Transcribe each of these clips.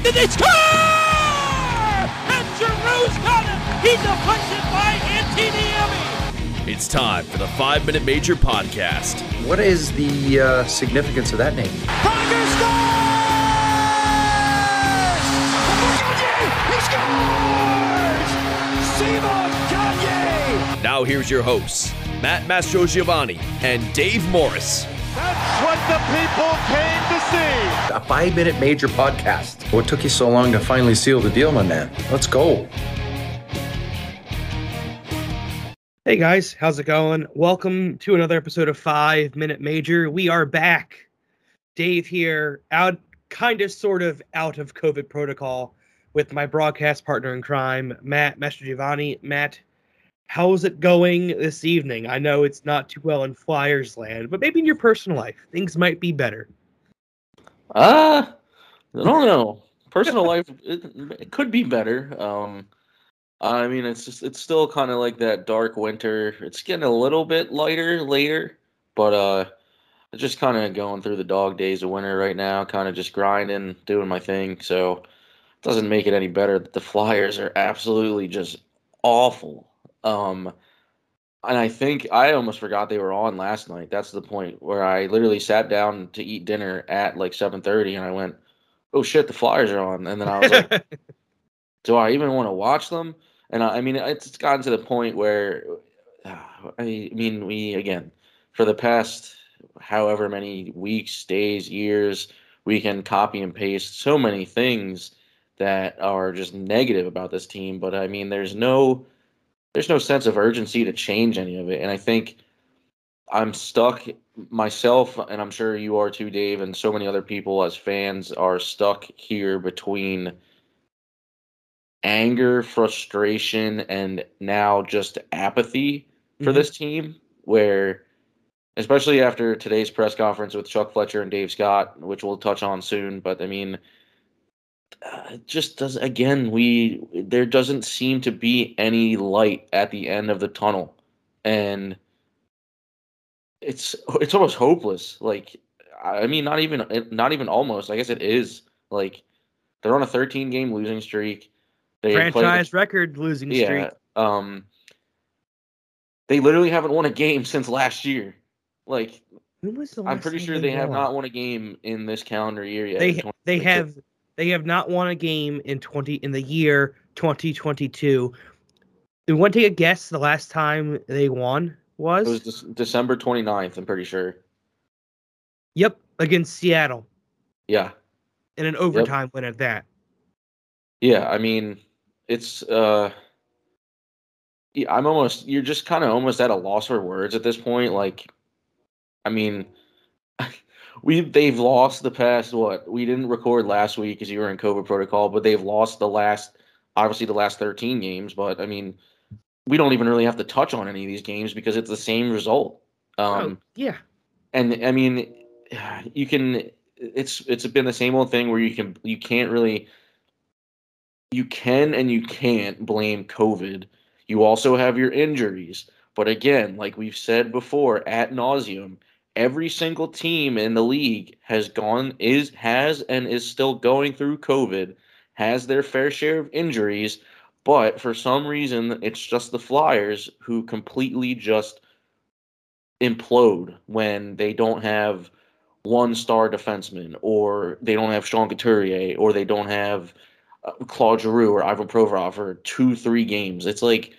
shot, and they score! And Giroux's got it! He deflects it by Antiniemi! It's time for the 5-Minute Major Podcast. What is the significance of that name? Tiger scores! He scores! Seabold Kanye! Now here's your hosts, Matt Mastro Giovanni and Dave Morris. That's what the people came to see. A 5-minute major podcast. What took you so long to finally seal the deal, my man? Let's go. Hey, guys. How's it going? Welcome to another episode of 5-Minute Major. We are back. Dave here, out, kind of, sort of, out of COVID protocol with my broadcast partner in crime, Matt Mastro Giovanni. Matt, how's it going this evening? I know it's not too well in Flyers land, but maybe in your personal life, things might be better. I don't know. Personal life, it could be better. I mean, it's still kind of like that dark winter. It's getting a little bit lighter later, but just kind of going through the dog days of winter right now, kind of just grinding, doing my thing. So it doesn't make it any better that the Flyers are absolutely just awful. And I think I almost forgot they were on last night. That's the point where I literally sat down to eat dinner at like 7:30 and I went, oh shit, the Flyers are on. And then I was like, do I even want to watch them? And I mean, it's gotten to the point where, I mean, we, again, for the past however many weeks, days, years, we can copy and paste so many things that are just negative about this team. But I mean, there's no sense of urgency to change any of it. And I think I'm stuck myself, and I'm sure you are too, Dave, and so many other people as fans are stuck here between anger, frustration, and now just apathy for this team, where, especially after today's press conference with Chuck Fletcher and Dave Scott, which we'll touch on soon, but I mean, it just does. Again, there doesn't seem to be any light at the end of the tunnel, and it's almost hopeless. Like, I mean, not even almost. I guess it is. Like, they're on a 13-game losing streak. They franchise record losing streak. Yeah. They literally haven't won a game since last year. Like, I'm pretty sure they have not won a game in this calendar year yet. They have. They have not won a game in the year 2022. And want to take a guess the last time they won was? It was December 29th, I'm pretty sure. Yep, against Seattle. Yeah. And an overtime win at that. Yeah, I mean, it's you're just kind of almost at a loss for words at this point. Like, I mean, they've lost the past, we didn't record last week because you were in COVID protocol, but they've lost the last 13 games. But I mean, we don't even really have to touch on any of these games because it's the same result. Yeah. And I mean, it's been the same old thing where you can't blame COVID. You also have your injuries. But again, like we've said before ad nauseum, every single team in the league has and is still going through COVID, has their fair share of injuries, but for some reason it's just the Flyers who completely just implode when they don't have one-star defenseman, or they don't have Sean Couturier, or they don't have Claude Giroux or Ivan Provorov for 2-3 games. It's like,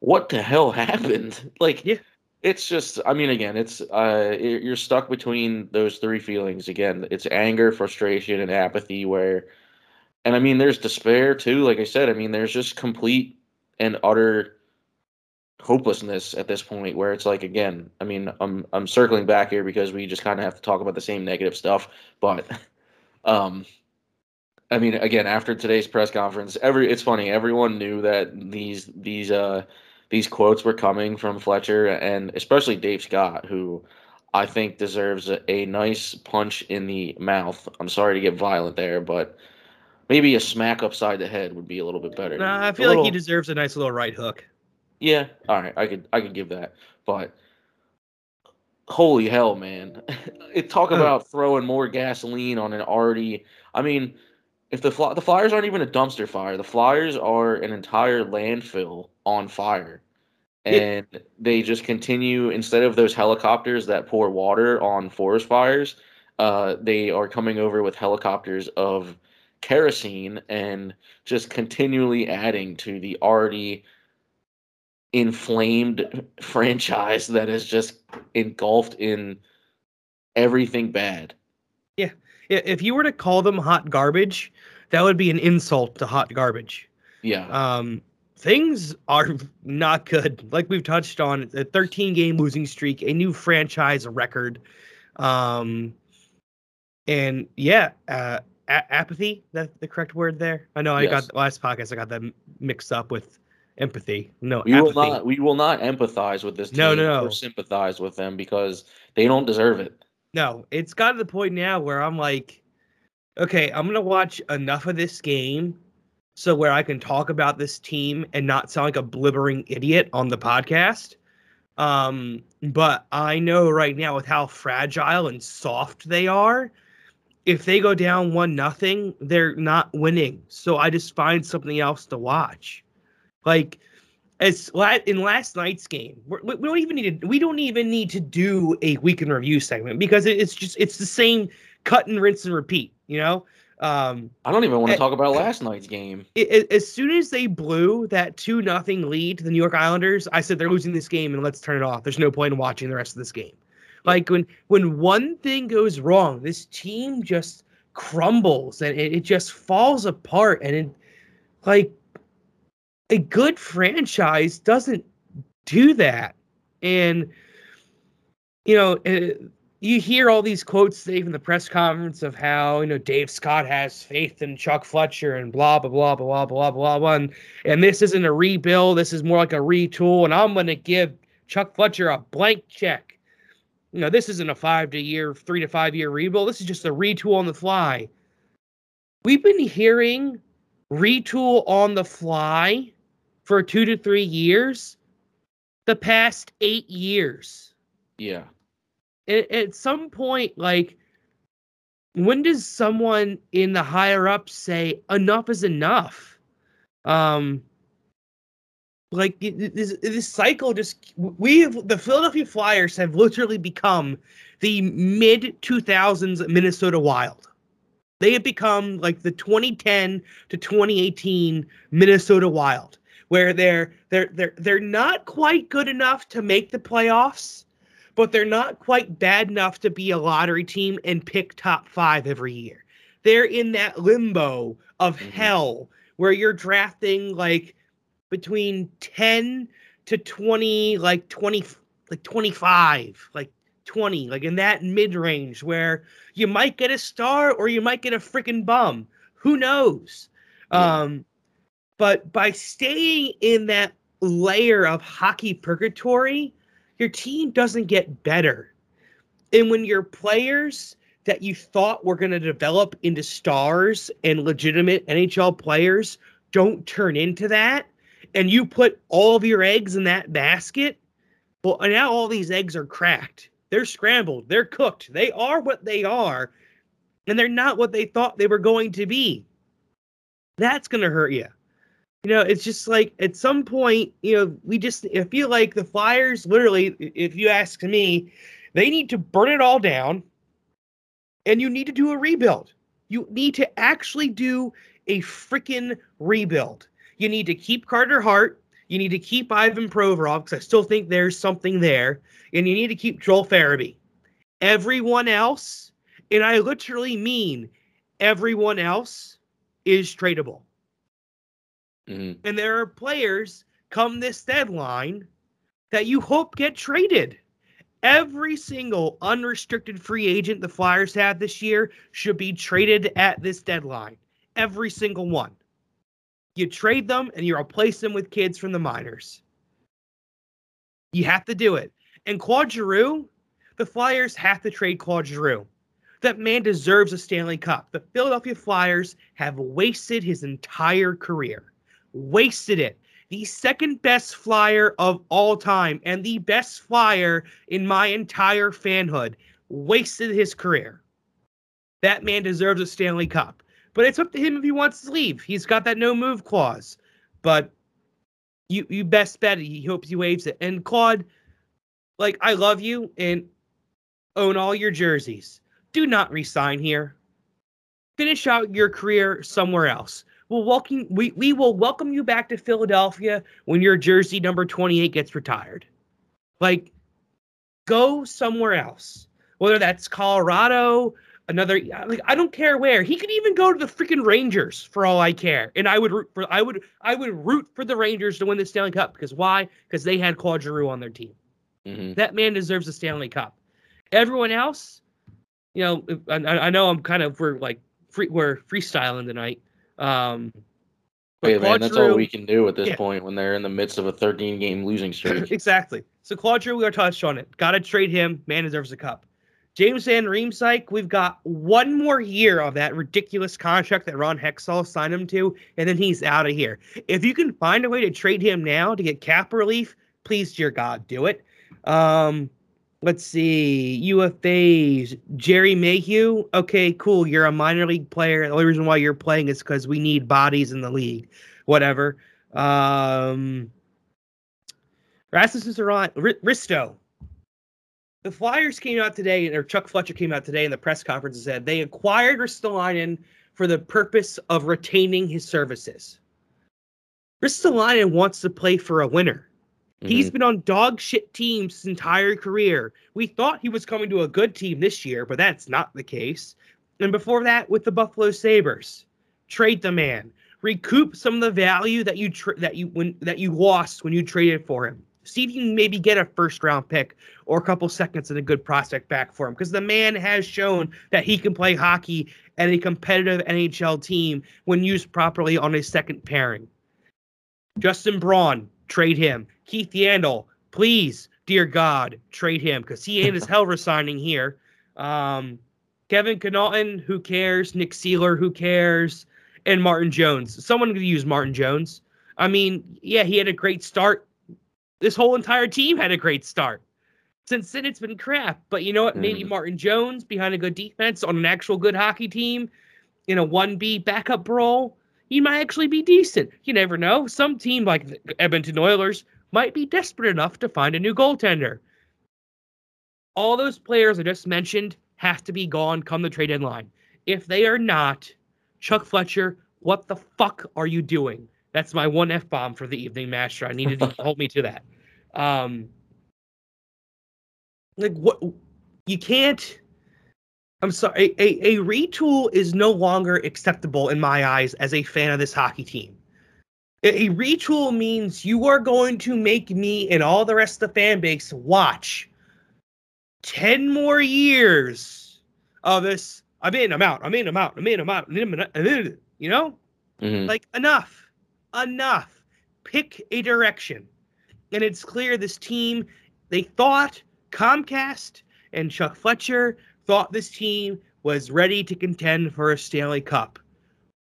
what the hell happened? Like, yeah. It's just, I mean, again, it's you're stuck between those three feelings. Again, it's anger, frustration, and apathy. And I mean, there's despair too. Like I said, I mean, there's just complete and utter hopelessness at this point. Where it's like, again, I mean, I'm circling back here because we just kind of have to talk about the same negative stuff. But, I mean, again, after today's press conference, it's funny. Everyone knew that these quotes were coming from Fletcher and especially Dave Scott, who I think deserves a nice punch in the mouth. I'm sorry to get violent there, but maybe a smack upside the head would be a little bit better. Nah, I feel like he deserves a nice little right hook. Yeah, all right, I could give that. But holy hell, man. Talk about throwing more gasoline on an already – I mean – If the Flyers aren't even a dumpster fire, the Flyers are an entire landfill on fire. And they just continue, instead of those helicopters that pour water on forest fires, they are coming over with helicopters of kerosene and just continually adding to the already inflamed franchise that is just engulfed in everything bad. Yeah. If you were to call them hot garbage, that would be an insult to hot garbage. Yeah. Things are not good. Like we've touched on, a 13-game losing streak, a new franchise record. Apathy, that's the correct word there. I know I got the last podcast, I got that mixed up with empathy. No, we will not empathize with this team or sympathize with them because they don't deserve it. No, it's got to the point now where I'm like, okay, I'm going to watch enough of this game so where I can talk about this team and not sound like a blibbering idiot on the podcast. But I know right now with how fragile and soft they are, if they go down 1-0, they're not winning. So I just find something else to watch. Like in last night's game, we don't even need to do a week in review segment because it's the same cut and rinse and repeat, you know? I don't even want to talk about last night's game. As soon as they blew that 2-0 lead to the New York Islanders, I said they're losing this game and let's turn it off. There's no point in watching the rest of this game. Like when one thing goes wrong, this team just crumbles and it just falls apart. And a good franchise doesn't do that. And you know. You hear all these quotes, Dave, in the press conference of how, Dave Scott has faith in Chuck Fletcher and blah, blah, blah, blah, blah, blah, blah. And this isn't a rebuild. This is more like a retool. And I'm going to give Chuck Fletcher a blank check. This isn't a 3 to 5 year rebuild. This is just a retool on the fly. We've been hearing retool on the fly for 2 to 3 years the past 8 years. Yeah. At some point, when does someone in the higher up say enough is enough? This cycle the Philadelphia Flyers have literally become the mid-2000s Minnesota Wild. They have become like the 2010 to 2018 Minnesota Wild, where they're not quite good enough to make the playoffs. But they're not quite bad enough to be a lottery team and pick top 5 every year. They're in that limbo of hell where you're drafting between 10 to 20, 25, 20, in that mid range where you might get a star or you might get a freaking bum. Who knows? Yeah. But by staying in that layer of hockey purgatory, your team doesn't get better. And when your players that you thought were going to develop into stars and legitimate NHL players don't turn into that, and you put all of your eggs in that basket, well, now all these eggs are cracked. They're scrambled. They're cooked. They are what they are, and they're not what they thought they were going to be. That's going to hurt you. It's just at some point, I feel like the Flyers literally, if you ask me, they need to burn it all down and you need to do a rebuild. You need to actually do a freaking rebuild. You need to keep Carter Hart. You need to keep Ivan Provorov because I still think there's something there. And you need to keep Joel Farabee. Everyone else, and I literally mean everyone else, is tradable. Mm-hmm. And there are players come this deadline that you hope get traded. Every single unrestricted free agent the Flyers have this year should be traded at this deadline. Every single one. You trade them and you replace them with kids from the minors. You have to do it. And Claude Giroux, the Flyers have to trade Claude Giroux. That man deserves a Stanley Cup. The Philadelphia Flyers have wasted his entire career. Wasted it. The second best Flyer of all time and the best Flyer in my entire fanhood wasted his career. That man deserves a Stanley Cup. But it's up to him if he wants to leave. He's got that no move clause. But you best bet he hopes he waives it. And Claude, like, I love you and own all your jerseys. Do not resign here. Finish out your career somewhere else. We will welcome you back to Philadelphia when your jersey number 28 gets retired. Like, go somewhere else. Whether that's Colorado, another, like, I don't care where. He could even go to the freaking Rangers for all I care. And I would root for the Rangers to win the Stanley Cup, because why? Because they had Claude Giroux on their team. Mm-hmm. That man deserves a Stanley Cup. Everyone else, you know, I know I'm kind of, we're freestyling tonight. Hey, man, that's all we can do at this point when they're in the midst of a 13-game losing streak. Exactly. So Claude Giroux, we already touched on it. Got to trade him. Man deserves a cup. James Van Reemsyk, we've got one more year of that ridiculous contract that Ron Hexall signed him to, and then he's out of here. If you can find a way to trade him now to get cap relief, please, dear God, do it. Let's see, UFAs, Jerry Mayhew. Okay, cool. You're a minor league player. The only reason why you're playing is because we need bodies in the league. Whatever. Rasmus Arant, Risto. The Flyers came out today, or Chuck Fletcher came out today in the press conference and said they acquired Ristolainen for the purpose of retaining his services. Ristolainen wants to play for a winner. He's been on dog shit teams his entire career. We thought he was coming to a good team this year, but that's not the case. And before that, with the Buffalo Sabres, trade the man, recoup some of the value that you lost when you traded for him. See if you can maybe get a first round pick or a couple seconds and a good prospect back for him, because the man has shown that he can play hockey at a competitive NHL team when used properly on a second pairing. Justin Braun, trade him. Keith Yandle, please, dear God, trade him, because he ain't as hell resigning here. Kevin Conaughton, who cares? Nick Seeler, who cares? And Martin Jones. Someone could use Martin Jones. I mean, yeah, he had a great start. This whole entire team had a great start. Since then, it's been crap. But you know what? Maybe Martin Jones, behind a good defense, on an actual good hockey team, in a 1B backup role, he might actually be decent. You never know. Some team like the Edmonton Oilers might be desperate enough to find a new goaltender. All those players I just mentioned have to be gone come the trade deadline. If they are not, Chuck Fletcher, what the fuck are you doing? That's my one F-bomb for the evening, Master. I needed to hold me to that. Like, what? You can't... I'm sorry, a retool is no longer acceptable in my eyes as a fan of this hockey team. A retool means you are going to make me and all the rest of the fan base watch 10 more years of this. I'm in, I'm out. You know? Mm-hmm. Like, enough. Pick a direction. And it's clear this team, they thought Comcast and Chuck Fletcher thought this team was ready to contend for a Stanley Cup.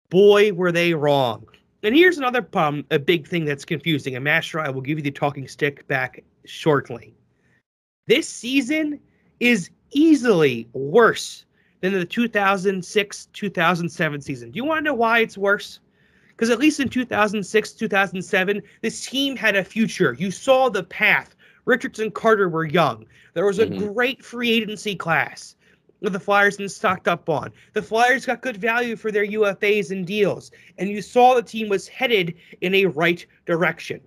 Boy, were they wrong. And here's another problem, a big thing that's confusing. And Master, I will give you the talking stick back shortly. This season is easily worse than the 2006-2007 season. Do you want to know why it's worse? Because at least in 2006-2007, this team had a future. You saw the path. Richards and Carter were young. There was a great free agency class that the Flyers stocked up on. The Flyers got good value for their UFAs and deals, and you saw the team was headed in a right direction.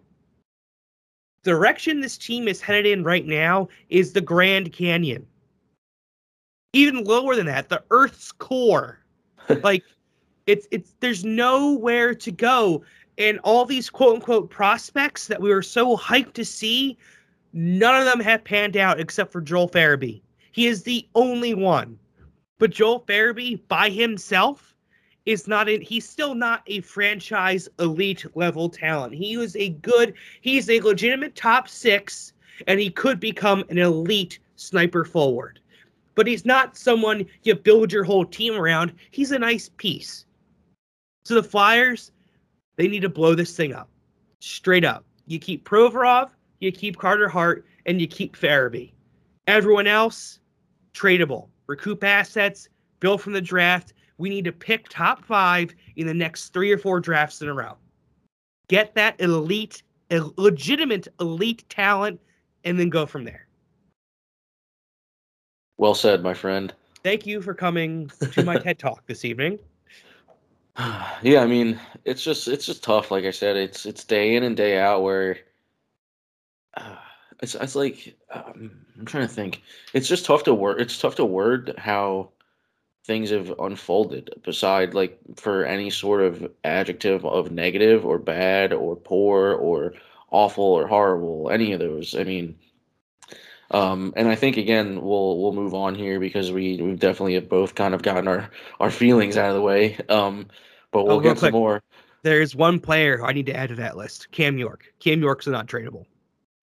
The direction this team is headed in right now is the Grand Canyon. Even lower than that, the Earth's core. Like, it's there's nowhere to go, and all these quote-unquote prospects that we were so hyped to see, none of them have panned out except for Joel Farabee. He is the only one. But Joel Farabee by himself is not in. He's still not a franchise elite level talent. He's a legitimate top six, and he could become an elite sniper forward. But he's not someone you build your whole team around. He's a nice piece. So the Flyers, they need to blow this thing up. Straight up. You keep Provorov, you keep Carter Hart, and you keep Farabee. Everyone else, tradable. Recoup assets, build from the draft. we need to pick top five in the next 3 or 4 drafts in a row. Get that elite, legitimate elite talent, and then go from there. Well said, my friend. Thank you for coming to my TED Talk this evening. Yeah, I mean, it's just tough. Like I said, it's day in and day out where it's like I'm trying to think. It's just tough to word. It's tough to word how things have unfolded. Beside, like, for any sort of adjective of negative or bad or poor or awful or horrible, any of those. I mean, and I think again we'll move on here because we've definitely have both kind of gotten our feelings out of the way. But we'll get some more. There's one player I need to add to that list: Cam York. Cam York's not tradable.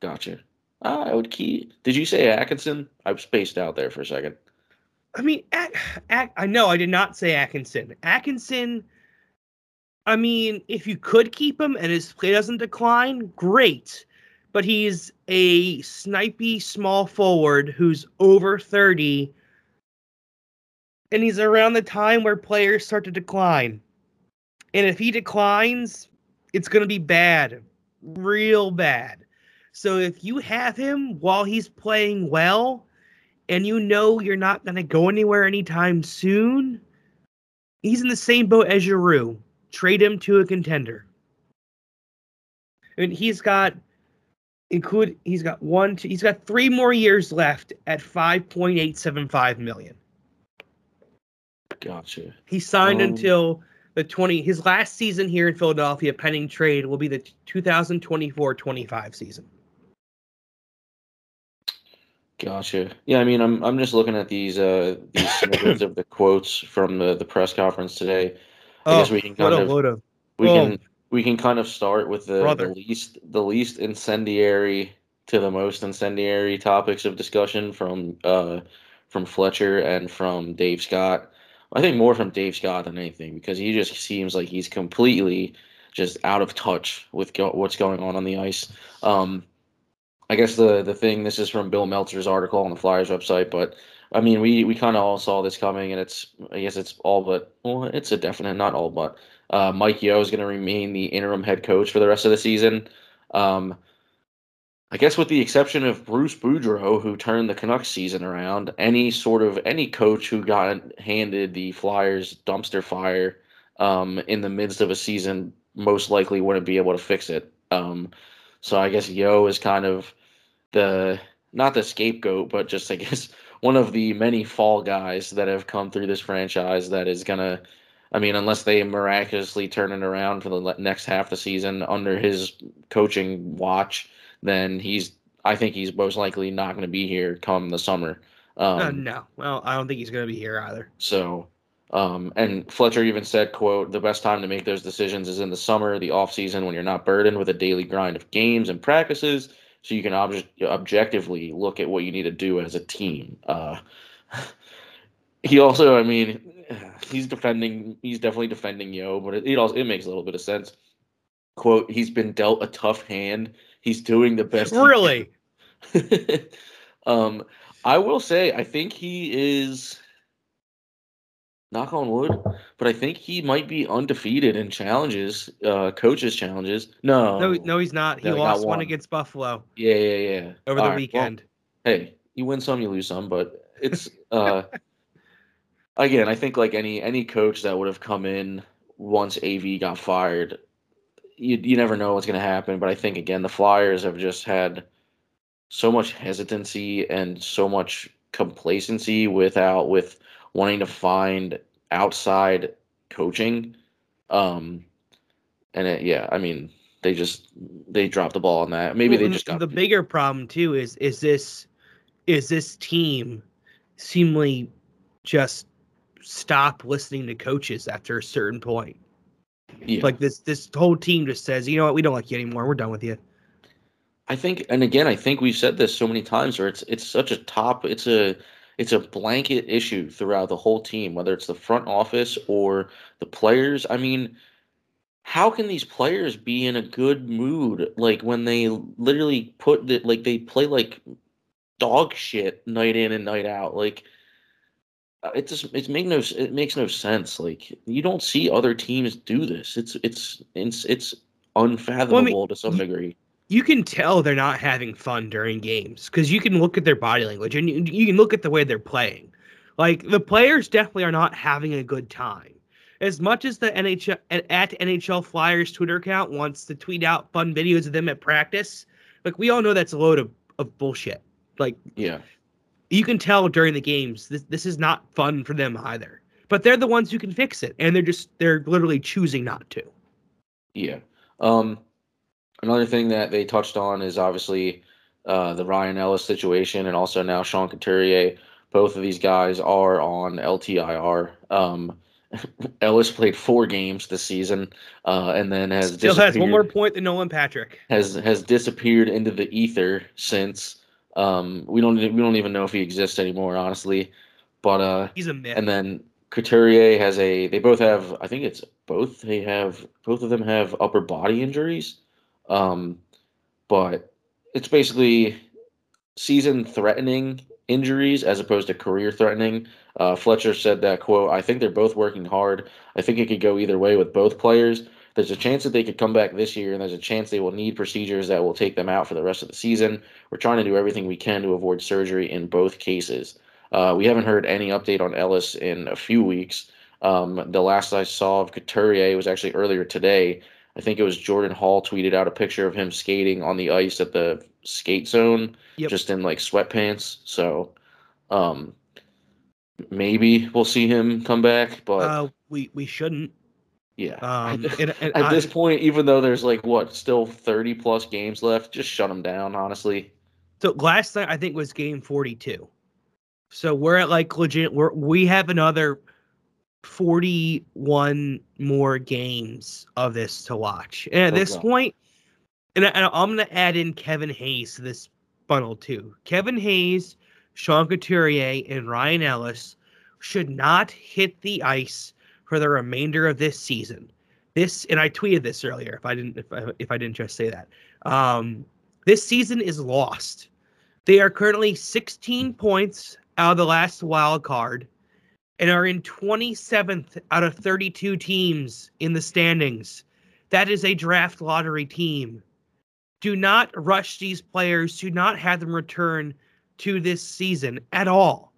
Gotcha. I would key. Did you say Atkinson? I've spaced out there for a second. I mean, I know I did not say Atkinson. Atkinson, I mean, if you could keep him and his play doesn't decline, great. But he's a snipey small forward who's over 30, and he's around the time where players start to decline. And if he declines, it's going to be bad, real bad. So if you have him while he's playing well, and you know you're not going to go anywhere anytime soon, he's in the same boat as Giroux. Trade him to a contender. I mean, he's got 3 more years left at $5.875 million. Gotcha. He signed until his last season here in Philadelphia, pending trade, will be the 2024-25 season. Gotcha. Yeah, I mean, I'm just looking at these snippets of the quotes from the press conference today. I guess we can kind of start with the least incendiary to the most incendiary topics of discussion from Fletcher and from Dave Scott. I think more from Dave Scott than anything, because he just seems like he's completely just out of touch with what's going on the ice. I guess the thing, this is from Bill Meltzer's article on the Flyers website, but I mean, we kind of all saw this coming, and it's a definite, not all but. Mike Yeo is going to remain the interim head coach for the rest of the season. I guess with the exception of Bruce Boudreaux, who turned the Canucks season around, any coach who got handed the Flyers dumpster fire in the midst of a season most likely wouldn't be able to fix it. So I guess Yeo is kind of not the scapegoat, but just, I guess, one of the many fall guys that have come through this franchise that is going to, I mean, unless they miraculously turn it around for the next half of the season under his coaching watch, then I think he's most likely not going to be here come the summer. No. Well, I don't think he's going to be here either. So, and Fletcher even said, quote, "The best time to make those decisions is in the summer, the off season, when you're not burdened with a daily grind of games and practices, so you can objectively look at what you need to do as a team." He also, I mean, he's definitely defending Yeo, but it makes a little bit of sense. Quote, "He's been dealt a tough hand. He's doing the best." Really? I will say, I think he is, knock on wood, but I think he might be undefeated in challenges, coaches' challenges. No, he's not. He lost one against Buffalo. Yeah. Over the weekend. Well, hey, you win some, you lose some, but it's again, I think like any coach that would have come in once AV got fired, you never know what's going to happen. But I think, again, the Flyers have just had so much hesitancy and so much complacency with wanting to find outside coaching. I mean, they dropped the ball on that. Maybe they just got the bigger problem too. Is this team seemingly just stop listening to coaches after a certain point? Yeah. Like this whole team just says, you know what, we don't like you anymore, we're done with you. I think, and again, I think we've said this so many times, where it's such a it's a blanket issue throughout the whole team, whether it's the front office or the players. I mean, how can these players be in a good mood, like, when they literally they play like dog shit night in and night out? Like, It makes no sense. Like, you don't see other teams do this. It's unfathomable to some degree. You can tell they're not having fun during games because you can look at their body language and you can look at the way they're playing. Like, the players definitely are not having a good time. As much as the NHL at NHL Flyers Twitter account wants to tweet out fun videos of them at practice, like, we all know that's a load of bullshit. Like, yeah, you can tell during the games this is not fun for them either. But they're the ones who can fix it, and they're literally choosing not to. Yeah. Another thing that they touched on is obviously the Ryan Ellis situation, and also now Sean Couturier. Both of these guys are on LTIR. Ellis played 4 games this season, and then has still has one more point than Nolan Patrick. Has disappeared into the ether since. We don't even know if he exists anymore, honestly. But he's a myth. And then Couturier has both of them have upper body injuries. But it's basically season-threatening injuries as opposed to career-threatening. Fletcher said that, quote, "I think they're both working hard. I think it could go either way with both players. There's a chance that they could come back this year, and there's a chance they will need procedures that will take them out for the rest of the season. We're trying to do everything we can to avoid surgery in both cases." We haven't heard any update on Ellis in a few weeks. The last I saw of Couturier was actually earlier today. I think it was Jordan Hall tweeted out a picture of him skating on the ice at the skate zone, just in like sweatpants. So maybe we'll see him come back, but we shouldn't. Yeah. At this point, even though there's still 30 plus games left, just shut him down, honestly. So last night I think was game 42. So we're at we have another 41 more games of this to watch. And at this point, and I'm going to add in Kevin Hayes to this funnel too. Kevin Hayes, Sean Couturier, and Ryan Ellis should not hit the ice for the remainder of this season. This, and I tweeted this earlier, if I didn't just say that. This season is lost. They are currently 16 points out of the last wild card, and are in 27th out of 32 teams in the standings. That is a draft lottery team. Do not rush these players. Do not have them return to this season at all.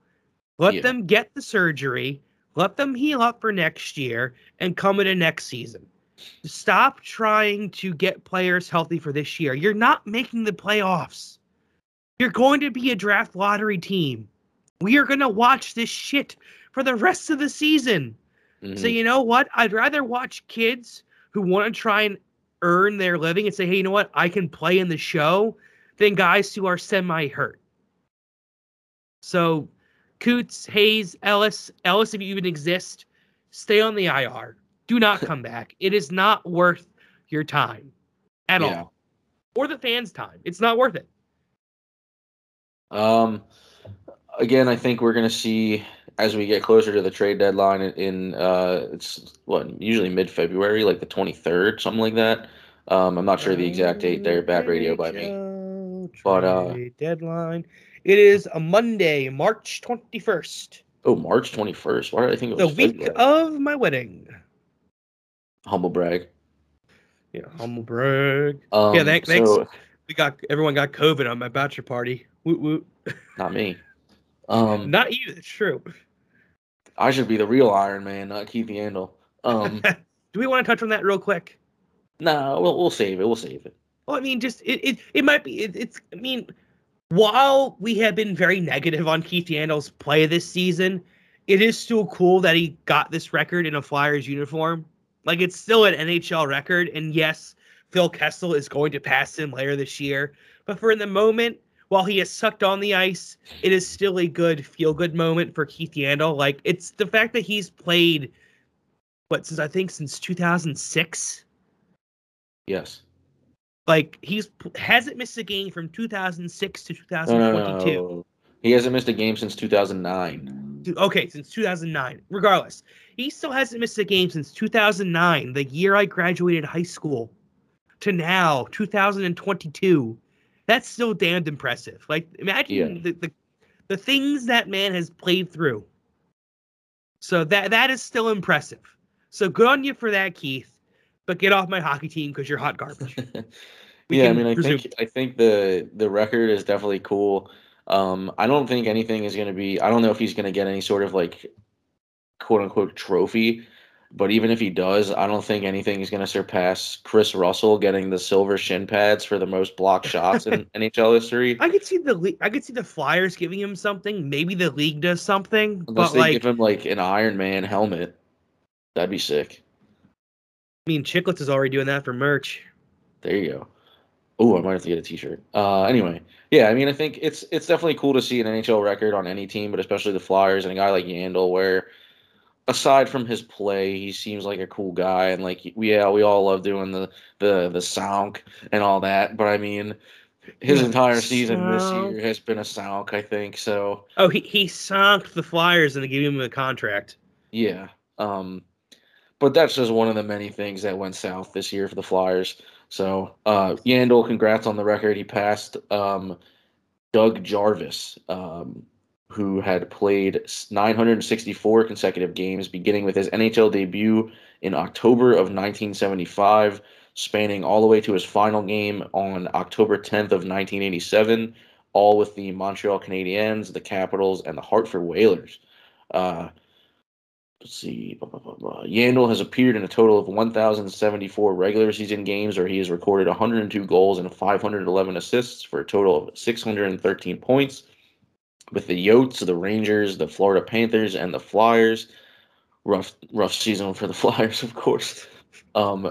Let them get the surgery. Let them heal up for next year and come into next season. Stop trying to get players healthy for this year. You're not making the playoffs. You're going to be a draft lottery team. We are going to watch this shit for the rest of the season. Mm-hmm. So you know what? I'd rather watch kids who want to try and earn their living and say, hey, you know what? I can play in the show, than guys who are semi-hurt. So Coots, Hayes, Ellis, if you even exist, stay on the IR. Do not come back. It is not worth your time at all. Or the fans' time. It's not worth it. Again, I think we're going to see, as we get closer to the trade deadline in usually mid-February, like the 23rd, something like that. I'm not sure the exact date there. Bad radio by me. But deadline. It is a Monday, March 21st. Oh, March 21st. Why did I think it was the week of my wedding? Humble brag. Yeah, humble brag. Thanks. Everyone got COVID on my bachelor party. Woot woot. Not me. Not you. It's true. I should be the real Iron Man, not Keith Yandle. Do we want to touch on that real quick? No, we'll save it. Well, I mean, just it might be. It's. I mean, while we have been very negative on Keith Yandle's play this season, it is still cool that he got this record in a Flyers uniform. Like, it's still an NHL record, and yes, Phil Kessel is going to pass him later this year. But for the moment, while he has sucked on the ice, it is still a good feel-good moment for Keith Yandle. Like, it's the fact that he's played, since 2006? Yes. Like, he's hasn't missed a game from 2006 to 2022. No. He hasn't missed a game since 2009. Okay, since 2009. Regardless, he still hasn't missed a game since 2009, the year I graduated high school, to now, 2022. That's still damned impressive. Like, imagine the things that man has played through. So that is still impressive. So good on you for that, Keith. But get off my hockey team because you're hot garbage. Yeah, I mean, I think the record is definitely cool. I don't think anything is going to be – I don't know if he's going to get any sort of, like, quote-unquote trophy. But even if he does, I don't think anything is going to surpass Chris Russell getting the silver shin pads for the most blocked shots in NHL history. I could see the Flyers giving him something. Maybe the league does something. Unless they give him, like, an Iron Man helmet. That'd be sick. I mean, Chicklets is already doing that for merch. There you go. Oh, I might have to get a T-shirt. Anyway, yeah, I mean, I think it's definitely cool to see an NHL record on any team, but especially the Flyers and a guy like Yandle, where aside from his play, he seems like a cool guy, and like we all love doing the sound and all that. But I mean, his entire season this year has been a sound, I think. So he sonked the Flyers and they gave him a contract. Yeah, but that's just one of the many things that went south this year for the Flyers. So, Yandle, congrats on the record. He passed Doug Jarvis, who had played 964 consecutive games, beginning with his NHL debut in October of 1975, spanning all the way to his final game on October 10th of 1987, all with the Montreal Canadiens, the Capitals, and the Hartford Whalers. Let's see. Yandle has appeared in a total of 1,074 regular season games, or he has recorded 102 goals and 511 assists for a total of 613 points with the Yotes, the Rangers, the Florida Panthers, and the Flyers. Rough season for the Flyers, of course.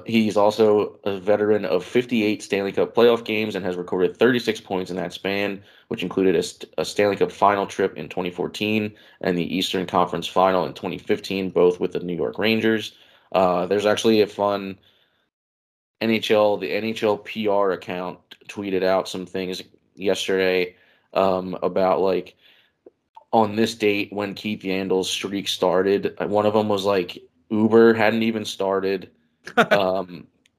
He's also a veteran of 58 Stanley Cup playoff games and has recorded 36 points in that span, which included a Stanley Cup final trip in 2014 and the Eastern Conference final in 2015, both with the New York Rangers. There's actually a fun the NHL PR account tweeted out some things yesterday about, like, on this date when Keith Yandle's streak started. One of them was, like, Uber hadn't even started.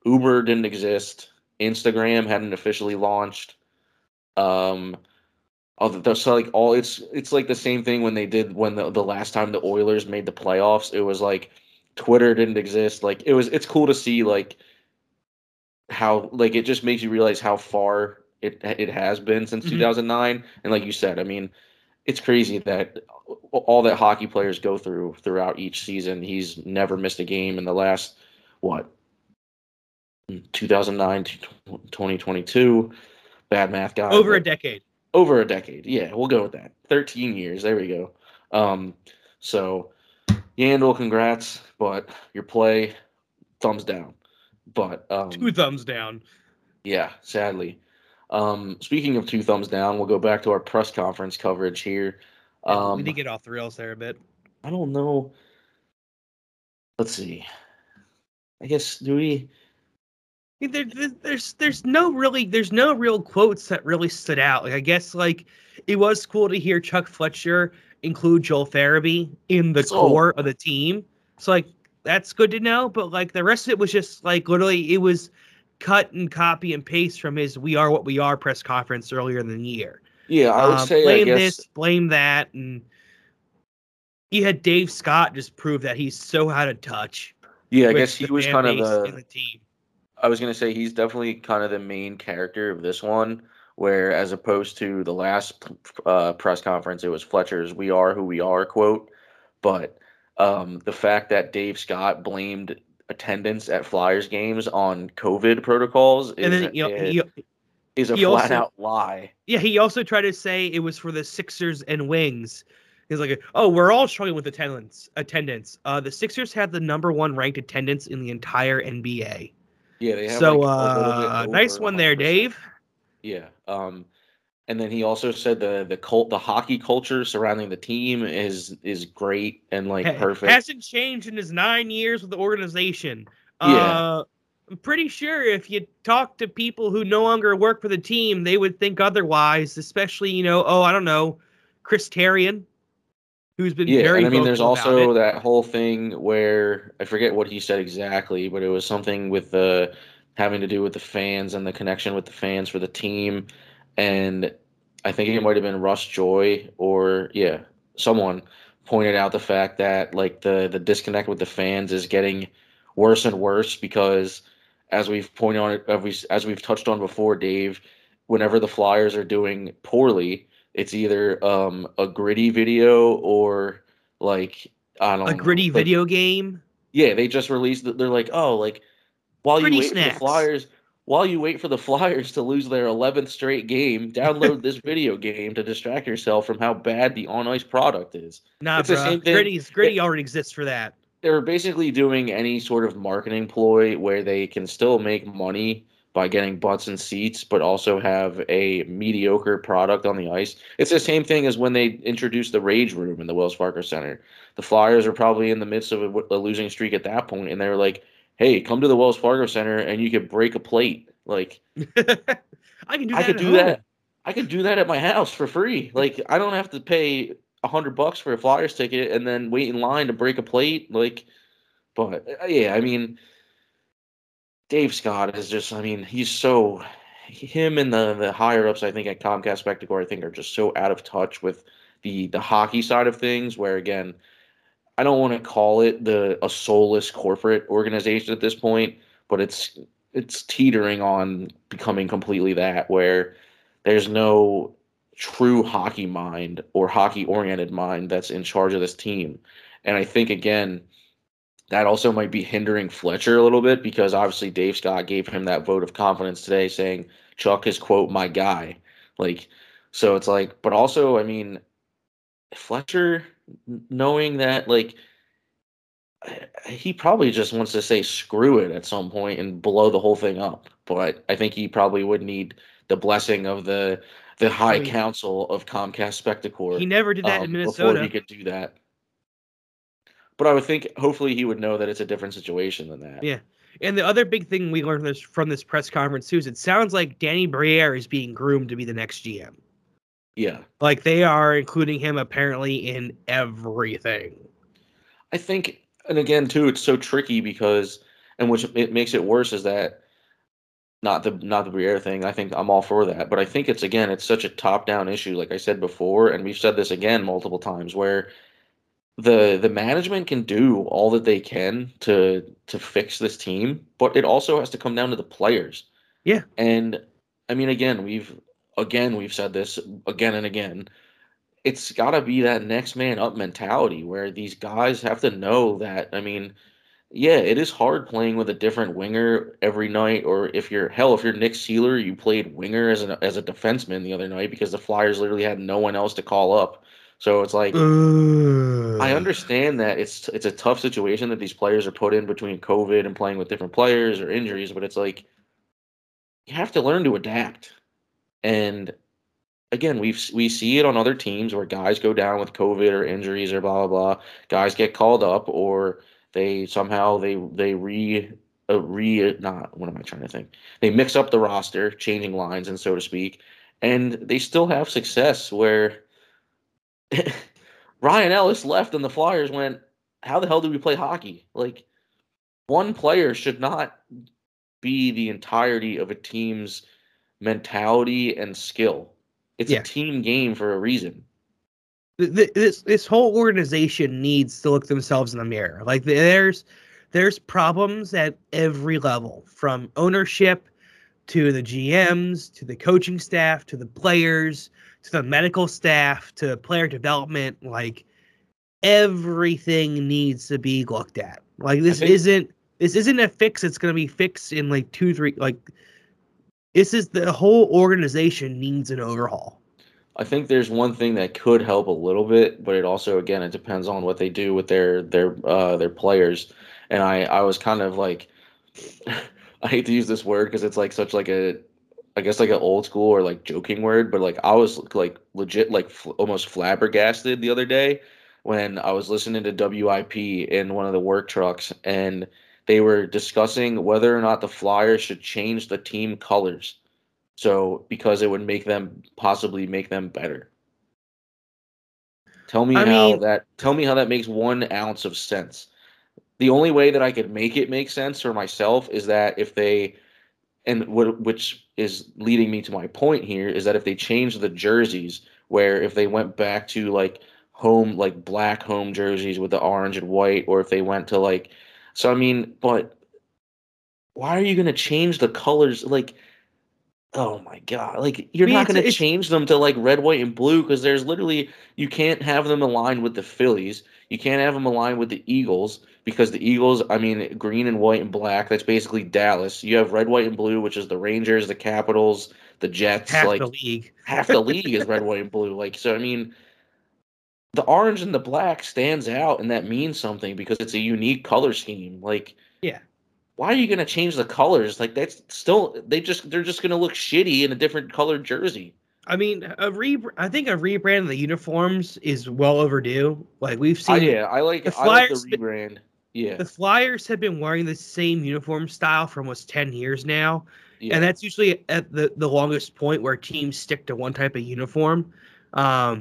Uber didn't exist. Instagram hadn't officially launched. It's like the same thing when they did the last time the Oilers made the playoffs. It was like Twitter didn't exist. Like it's cool to see like how like it just makes you realize how far it has been since 2009. And like you said, I mean, it's crazy that all that hockey players go throughout each season. He's never missed a game in the last 2009 to 2022. Bad math guy. Over a decade. Yeah, we'll go with that. 13 years. There we go. So, Yandle, congrats, but your play, thumbs down. But two thumbs down. Yeah, sadly. Speaking of two thumbs down, we'll go back to our press conference coverage here. We did get off the rails there a bit. I don't know. Let's see. I guess there's no real quotes that really stood out. Like I guess like it was cool to hear Chuck Fletcher include Joel Farabee in the core of the team. So like that's good to know. But like the rest of it was just like literally it was cut and copy and paste from his "We Are What We Are" press conference earlier in the year. Yeah, I would say this, blame that, and you had Dave Scott just prove that he's so out of touch. Yeah, I guess he was kind of the team. I was going to say he's definitely kind of the main character of this one, where as opposed to the last press conference, it was Fletcher's "We Are Who We Are" quote. But the fact that Dave Scott blamed attendance at Flyers games on COVID protocols is a flat-out lie. Yeah, he also tried to say it was for the Sixers and Wings. He's like, oh, we're all struggling with attendance. The Sixers had the number one ranked attendance in the entire NBA. Yeah, they have. So nice one there, 100%. Dave. Yeah. And then he also said the hockey culture surrounding the team is great and like perfect. Hasn't changed in his 9 years with the organization. Yeah. I'm pretty sure if you talk to people who no longer work for the team, they would think otherwise. Especially, I don't know, Chris Terrien. Who's been very vocal about it. Yeah, and I mean, there's also that whole thing where I forget what he said exactly, but it was something with having to do with the fans and the connection with the fans for the team. And I think it might have been Russ Joy or someone pointed out the fact that like the disconnect with the fans is getting worse and worse because as we've touched on before, Dave, whenever the Flyers are doing poorly, it's either a gritty video or like video game. Yeah, they just released that. They're like, oh, like while you wait for the Flyers to lose their 11th straight game, download this video game to distract yourself from how bad the on-ice product is. Nah, it's bro. Gritty already exists for that. They're basically doing any sort of marketing ploy where they can still make money by getting butts in seats, but also have a mediocre product on the ice. It's the same thing as when they introduced the Rage Room in the Wells Fargo Center. The Flyers are probably in the midst of a losing streak at that point, and they're like, hey, come to the Wells Fargo Center and you could break a plate. Like, I could do that at my house for free. Like, I don't have to pay $100 for a Flyers ticket and then wait in line to break a plate. Like, but yeah, I mean, Dave Scott is just, I mean, he's so, him and the higher ups, I think, at Comcast Spectacor, I think, are just so out of touch with the hockey side of things, where again, I don't want to call it a soulless corporate organization at this point, but it's teetering on becoming completely that, where there's no true hockey mind or hockey-oriented mind that's in charge of this team. And I think, again, that also might be hindering Fletcher a little bit, because obviously Dave Scott gave him that vote of confidence today saying, Chuck is, quote, my guy. Like, so it's like, but also, I mean, Fletcher, knowing that, like, he probably just wants to say screw it at some point and blow the whole thing up. But I think he probably would need the blessing of the high council of Comcast Spectacor. He never did that in Minnesota. Before he could do that. But I would think hopefully he would know that it's a different situation than that. Yeah. And the other big thing we learned from this press conference, too, is it sounds like Danny Briere is being groomed to be the next GM. Yeah. Like, they are including him apparently in everything. I think, and again, too, it's so tricky because, and which it makes it worse, is that not the Briere thing. I think I'm all for that. But I think it's, again, it's such a top-down issue, like I said before, and we've said this again multiple times, where the management can do all that they can to fix this team, but it also has to come down to the players. Yeah. And, I mean, again, we've said this again and again. It's got to be that next man up mentality where these guys have to know that, I mean, yeah, it is hard playing with a different winger every night. Or if you're Nick Seeler, you played winger as a defenseman the other night because the Flyers literally had no one else to call up. So it's like, I understand that it's a tough situation that these players are put in between COVID and playing with different players or injuries, but it's like, you have to learn to adapt. And again, we see it on other teams where guys go down with COVID or injuries or blah blah blah. Guys get called up, or They mix up the roster, changing lines and so to speak, and they still have success. Where Ryan Ellis left and the Flyers went, how the hell do we play hockey? Like, one player should not be the entirety of a team's mentality and skill. It's a team game for a reason. This whole organization needs to look themselves in the mirror. Like, there's problems at every level, from ownership to the GMs, to the coaching staff, to the players, to the medical staff, to player development. Like, everything needs to be looked at. Like, this isn't a fix. It's going to be fixed in like 2-3 This is, the whole organization needs an overhaul. I think there's one thing that could help a little bit, but it also, again, it depends on what they do with their players. And I was kind of like, I hate to use this word because it's like such like a, I guess like an old school or like joking word, but like I was like legit like almost flabbergasted the other day when I was listening to WIP in one of the work trucks, and they were discussing whether or not the Flyers should change the team colors, so because it would possibly make them better. Tell me how that makes 1 ounce of sense. The only way that I could make it make sense for myself is that which is leading me to my point here, is that if they change the jerseys, where if they went back to like home, like black home jerseys with the orange and white, or if they went to like, so I mean, but why are you going to change the colors? Like, oh my God, like you're not going to change them to like red, white, and blue, because there's literally, you can't have them aligned with the Phillies. You can't have them aligned with the Eagles, because the Eagles, I mean, green and white and black, that's basically Dallas. You have red, white, and blue, which is the Rangers, the Capitals, the Jets. Half like the league. Half the league is red, white, and blue. Like, so I mean, the orange and the black stands out, and that means something because it's a unique color scheme. Like, yeah. Why are you going to change the colors? Like, that's still, they're just going to look shitty in a different colored jersey. I mean, I think a rebrand of the uniforms is well overdue. Like, we've seen. I like the rebrand. Yeah. The Flyers have been wearing the same uniform style for almost 10 years now. Yeah. And that's usually at the longest point where teams stick to one type of uniform. I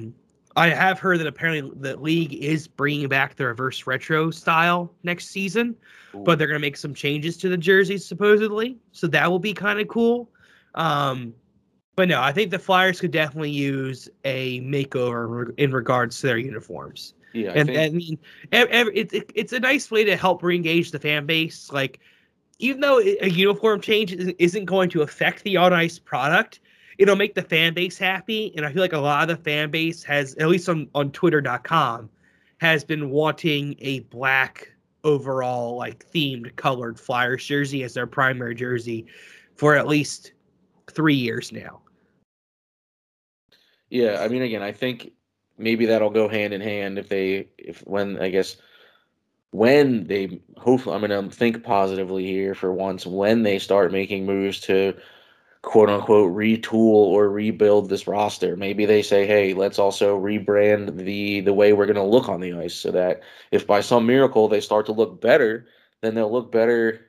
have heard that apparently the league is bringing back the reverse retro style next season, but they're going to make some changes to the jerseys supposedly. So that will be kind of cool. But no, I think the Flyers could definitely use a makeover in regards to their uniforms. Yeah, it's a nice way to help re-engage the fan base. Like, even though a uniform change isn't going to affect the on-ice product, it'll make the fan base happy, and I feel like a lot of the fan base has, at least on Twitter.com, has been wanting a black overall, like, themed colored Flyers jersey as their primary jersey for at least 3 years now. Yeah, I mean, again, I think maybe that'll go hand in hand when they hopefully, I'm going to think positively here for once, when they start making moves to quote unquote retool or rebuild this roster. Maybe they say, hey, let's also rebrand the way we're going to look on the ice, so that if by some miracle they start to look better, then they'll look better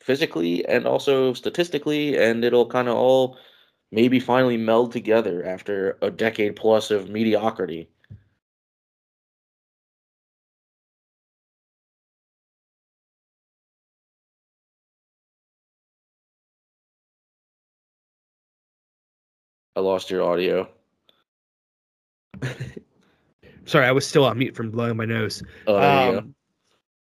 physically and also statistically, and it'll kind of all maybe finally meld together after a decade plus of mediocrity. I lost your audio. Sorry, I was still on mute from blowing my nose.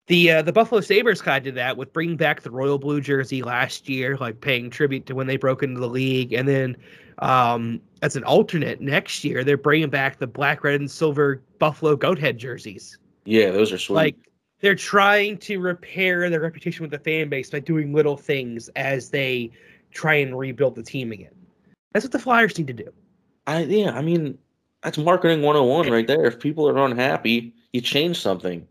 The Buffalo Sabres kind of did that with bringing back the royal blue jersey last year, like paying tribute to when they broke into the league. And then as an alternate next year, they're bringing back the black, red, and silver Buffalo Goathead jerseys. Yeah, those are sweet. Like, they're trying to repair their reputation with the fan base by doing little things as they try and rebuild the team again. That's what the Flyers need to do. I mean, that's marketing 101 right there. If people are unhappy, you change something.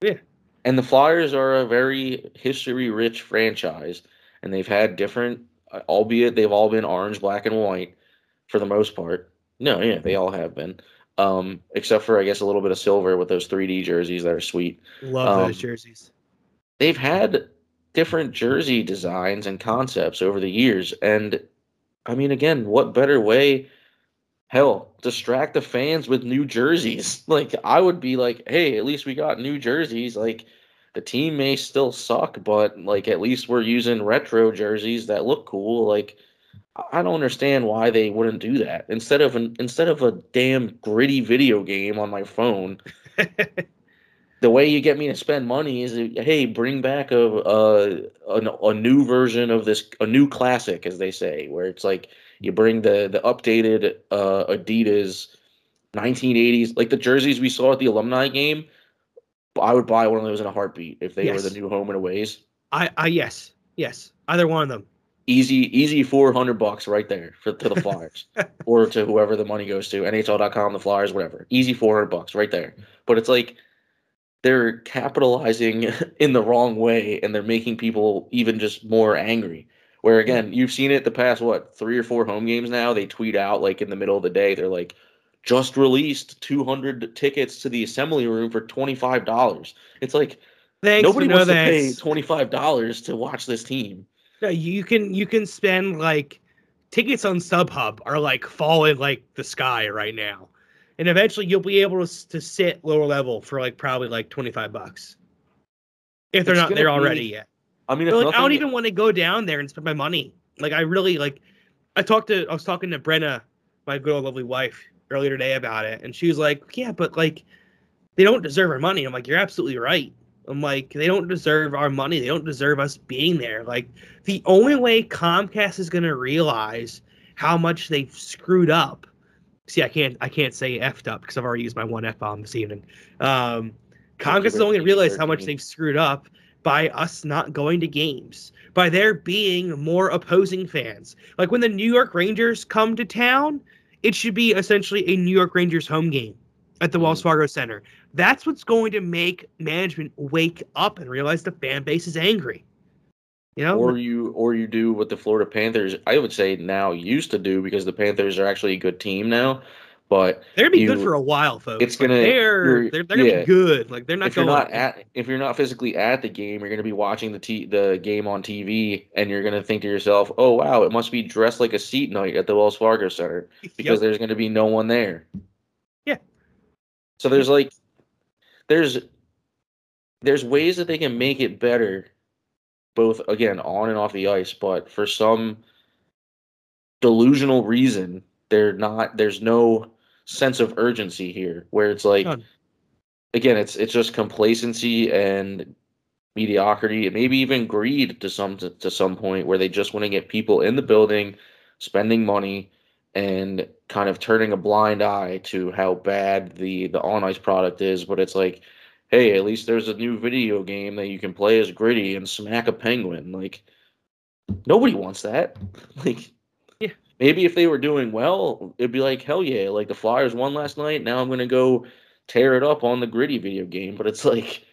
Yeah. And the Flyers are a very history-rich franchise, and they've had different, albeit they've all been orange, black, and white for the most part. No, yeah, they all have been, except for, I guess, a little bit of silver with those 3D jerseys that are sweet. Love those jerseys. They've had different jersey designs and concepts over the years, and, I mean, again, what better way? Hell, distract the fans with new jerseys. Like, I would be like, hey, at least we got new jerseys. Like, the team may still suck, but, like, at least we're using retro jerseys that look cool. Like, I don't understand why they wouldn't do that. Instead of a damn gritty video game on my phone, the way you get me to spend money is, hey, bring back a new version of this, a new classic, as they say, where it's like, you bring the updated Adidas 1980s, like the jerseys we saw at the alumni game. I would buy one of those in a heartbeat if they were the new home and aways. Yes, either one of them. Easy $400 right there to the Flyers or to whoever the money goes to, NHL.com, the Flyers, whatever. Easy $400 right there. But it's like they're capitalizing in the wrong way, and they're making people even just more angry. Where, again, you've seen it the past, what, 3 or 4 home games now? They tweet out, like, in the middle of the day, they're like, just released 200 tickets to the assembly room for $25. It's like, nobody wants to pay $25 to watch this team. Yeah, you can spend, like, tickets on StubHub are, like, falling like the sky right now. And eventually you'll be able to sit lower level for, like, probably, like, $25. If they're not there already yet. I mean, like, I don't even want to go down there and spend my money. Like, I was talking to Brenna, my good old lovely wife, earlier today about it, and she was like, yeah, but like they don't deserve our money. I'm like, you're absolutely right. I'm like, they don't deserve our money. They don't deserve us being there. Like, the only way Comcast is going to realize how much they've screwed up. See, I can't say effed up because I've already used my one F-bomb this evening. Comcast is only going to realize how much they've screwed up by us not going to games, by there being more opposing fans. Like, when the New York Rangers come to town, it should be essentially a New York Rangers home game at the Wells Fargo Center. That's what's going to make management wake up and realize the fan base is angry. You know? Or you do what the Florida Panthers, I would say now, used to do, because the Panthers are actually a good team now. But they're gonna be good for a while, folks. It's like, they're gonna be good. Like, they're not if going. If you're not physically at the game, you're gonna be watching the game on TV, and you're gonna think to yourself, "Oh wow, it must be dressed like a seat night at the Wells Fargo Center because there's gonna be no one there." Yeah. So there's ways that they can make it better, both again on and off the ice. But for some delusional reason, there's no sense of urgency here, where it's like, again, it's just complacency and mediocrity, and maybe even greed to some point, where they just want to get people in the building, spending money, and kind of turning a blind eye to how bad the on-ice product is. But it's like, hey, at least there's a new video game that you can play as Gritty and smack a penguin. Like, nobody wants that. Like, maybe if they were doing well, it'd be like, hell yeah, like the Flyers won last night, now I'm going to go tear it up on the Gritty video game. But it's like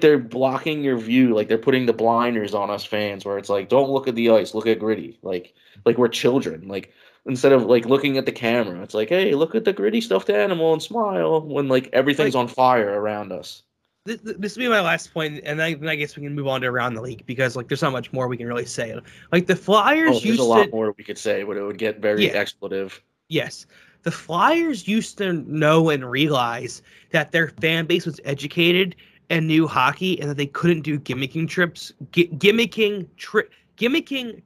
they're blocking your view, like they're putting the blinders on us fans, where it's like, don't look at the ice, look at Gritty. Like we're children. Like, instead of like looking at the camera, it's like, hey, look at the Gritty stuffed animal and smile, when like everything's on fire around us. This will be my last point, and then I guess we can move on to around the league, because like there's not much more we can really say. Like, the Flyers used to... a lot more we could say, but it would get very expletive. Yes. The Flyers used to know and realize that their fan base was educated and knew hockey, and that they couldn't do gimmicking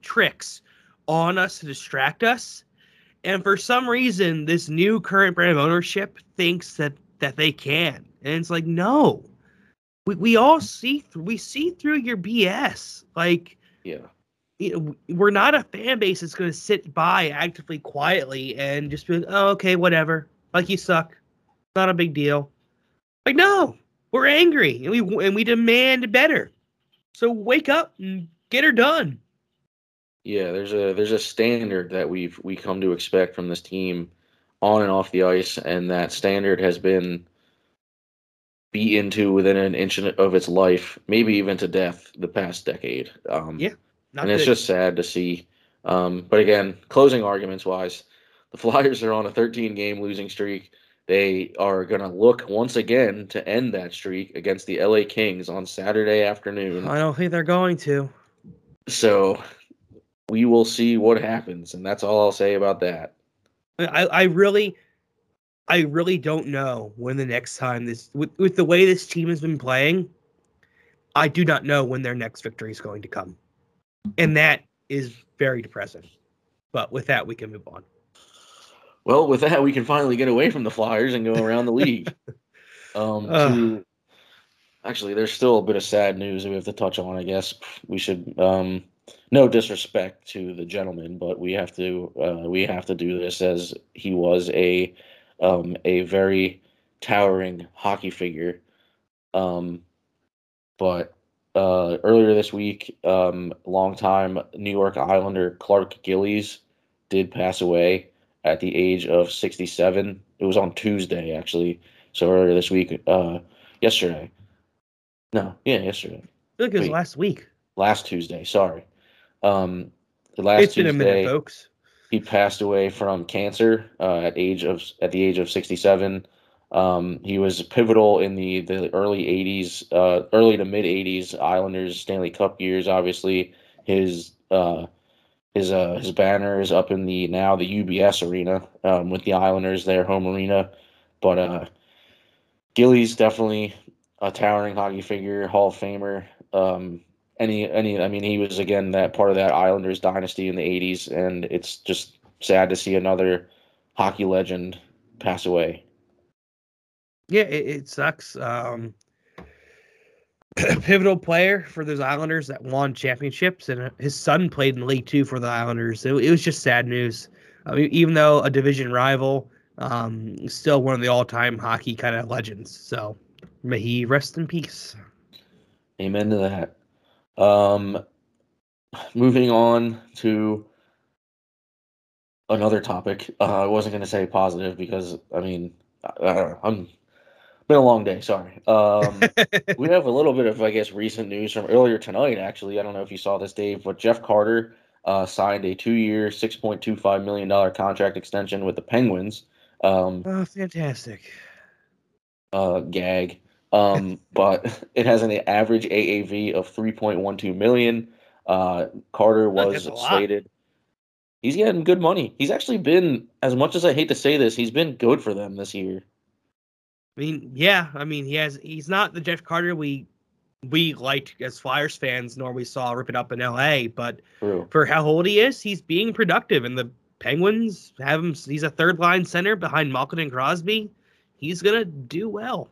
tricks on us to distract us. And for some reason, this new current brand of ownership thinks that they can. And it's like, no. We all see through your BS. Like, we're not a fan base that's going to sit by actively, quietly, and just be like, oh, okay, whatever. Like, you suck. Not a big deal. Like, no, we're angry, and we demand better. So wake up and get her done. Yeah, there's a standard that we come to expect from this team on and off the ice, and that standard has been beaten to within an inch of its life, maybe even to death, the past decade. It's just sad to see. But again, closing arguments wise, the Flyers are on a 13-game losing streak. They are going to look once again to end that streak against the LA Kings on Saturday afternoon. I don't think they're going to. So we will see what happens, and that's all I'll say about that. I really don't know when the next time this, with the way this team has been playing, I do not know when their next victory is going to come. And that is very depressing. But with that, we can move on. Well, with that, we can finally get away from the Flyers and go around the league. Actually, there's still a bit of sad news that we have to touch on, I guess. We should, no disrespect to the gentleman, but we have to do this, as he was a very towering hockey figure. But earlier this week, longtime New York Islander Clark Gillies did pass away at the age of 67. It was on Tuesday, actually. So earlier this week, yesterday. No, yeah, yesterday. I think it was last week. Last Tuesday, sorry. It's been a minute, folks. He passed away from cancer at the age of 67. He was pivotal in the early 80s, early to mid 80s Islanders Stanley Cup years. Obviously, his banner is up in the UBS Arena with the Islanders, their home arena. But Gillies, definitely a towering hockey figure, Hall of Famer. He was, again, that part of that Islanders dynasty in the 80s, and it's just sad to see another hockey legend pass away. Yeah, it sucks. A pivotal player for those Islanders that won championships, and his son played in League Two for the Islanders. It was just sad news. I mean, even though a division rival, still one of the all-time hockey kind of legends. So may he rest in peace. Amen to that. Moving on to another topic. I wasn't going to say positive because, I mean, been a long day. Sorry. We have a little bit of, I guess, recent news from earlier tonight, actually. I don't know if you saw this, Dave, but Jeff Carter signed a 2-year, $6.25 million contract extension with the Penguins. Oh, fantastic. Gag. But it has an average AAV of $3.12 million. Carter was slated. He's getting good money. He's actually been, as much as I hate to say this, he's been good for them this year. I mean, yeah. I mean, he's not the Jeff Carter we liked as Flyers fans, nor we saw rip it up in L.A., but True. For how old he is, he's being productive, and the Penguins have him. He's a third-line center behind Malkin and Crosby. He's going to do well.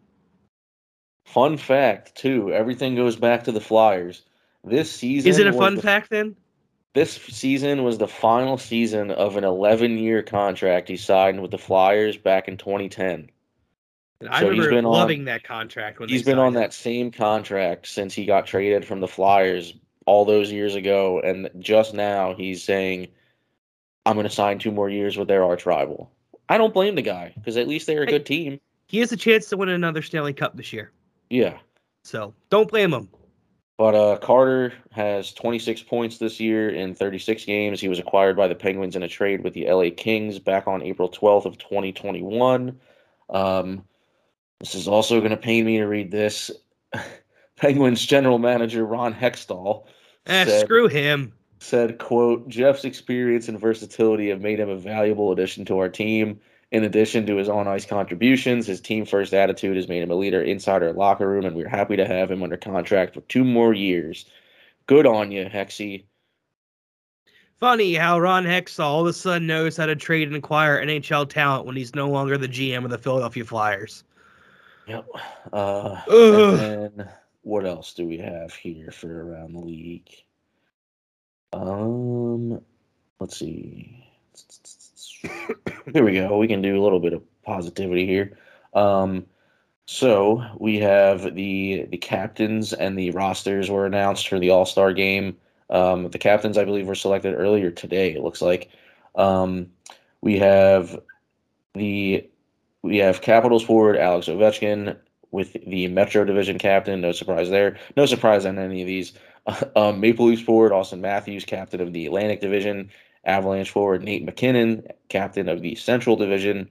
Fun fact, too, everything goes back to the Flyers. This season... Is it a fun fact, then? This season was the final season of an 11-year contract he signed with the Flyers back in 2010. And I remember loving that contract. He's been on that same contract since he got traded from the Flyers all those years ago, and just now he's saying, I'm going to sign 2 more years with their arch rival. I don't blame the guy, because at least they're a good team. He has a chance to win another Stanley Cup this year. Yeah. So, don't blame him. But Carter has 26 points this year in 36 games. He was acquired by the Penguins in a trade with the LA Kings back on April 12th of 2021. This is also going to pain me to read this. Penguins general manager Ron Hexall said, quote, Jeff's experience and versatility have made him a valuable addition to our team. In addition to his on-ice contributions, his team-first attitude has made him a leader inside our locker room, and we're happy to have him under contract for 2 more years. Good on you, Hexy. Funny how Ron Hexall all of a sudden knows how to trade and acquire NHL talent when he's no longer the GM of the Philadelphia Flyers. Yep. And then what else do we have here for around the league? Let's see. Here we go. We can do a little bit of positivity here. So we have the captains and the rosters were announced for the All-Star game. The captains, I believe, were selected earlier today, it looks like. We have Capitals forward Alex Ovechkin with the Metro Division captain. No surprise there. No surprise on any of these. Maple Leafs forward Austin Matthews, captain of the Atlantic Division. Avalanche forward Nate McKinnon, captain of the Central Division,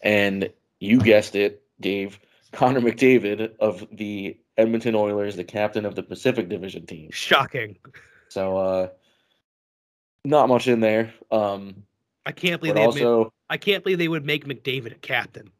and you guessed it, Dave, Connor McDavid of the Edmonton Oilers, the captain of the Pacific Division team. Shocking. So, not much in there. I can't believe they would make McDavid a captain.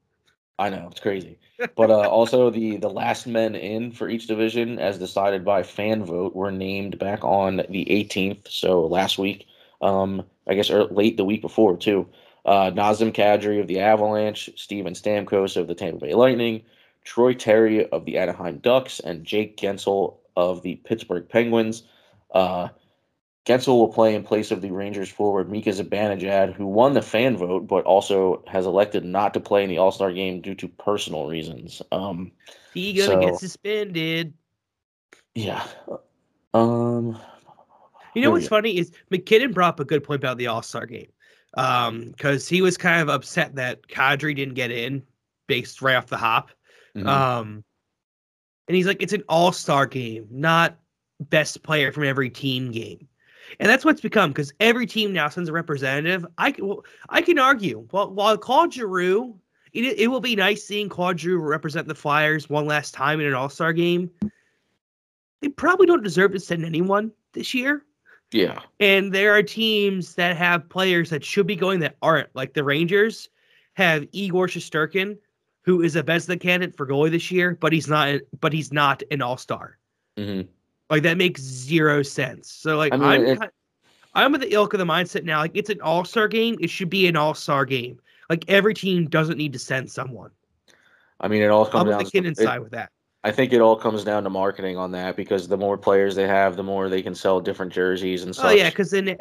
I know, it's crazy. But also the last men in for each division, as decided by fan vote, were named back on the 18th, so last week. I guess late the week before, too. Nazem Kadri of the Avalanche, Steven Stamkos of the Tampa Bay Lightning, Troy Terry of the Anaheim Ducks, and Jake Gensel of the Pittsburgh Penguins. Gensel will play in place of the Rangers forward Mika Zibanejad, who won the fan vote, but also has elected not to play in the All-Star game due to personal reasons. He gonna get suspended. Yeah. You know what's funny is McKinnon brought up a good point about the All-Star game because he was kind of upset that Kadri didn't get in based right off the hop. Mm-hmm. And he's like, it's an All-Star game, not best player from every team game. And that's what's become because every team now sends a representative. I can argue, while Claude Giroux, it will be nice seeing Claude Giroux represent the Flyers one last time in an All-Star game. They probably don't deserve to send anyone this year. Yeah. And there are teams that have players that should be going that aren't. Like the Rangers have Igor Shesterkin, who is a Vezina candidate for goalie this year, but he's not an all-star. Mm-hmm. Like that makes zero sense. So like I'm of the ilk of the mindset now. Like it's an all-star game. It should be an all-star game. Like, every team doesn't need to send someone. I mean, it all comes down to McKinnon's side with that. I think it all comes down to marketing on that, because the more players they have, the more they can sell different jerseys and stuff. Oh yeah, because then if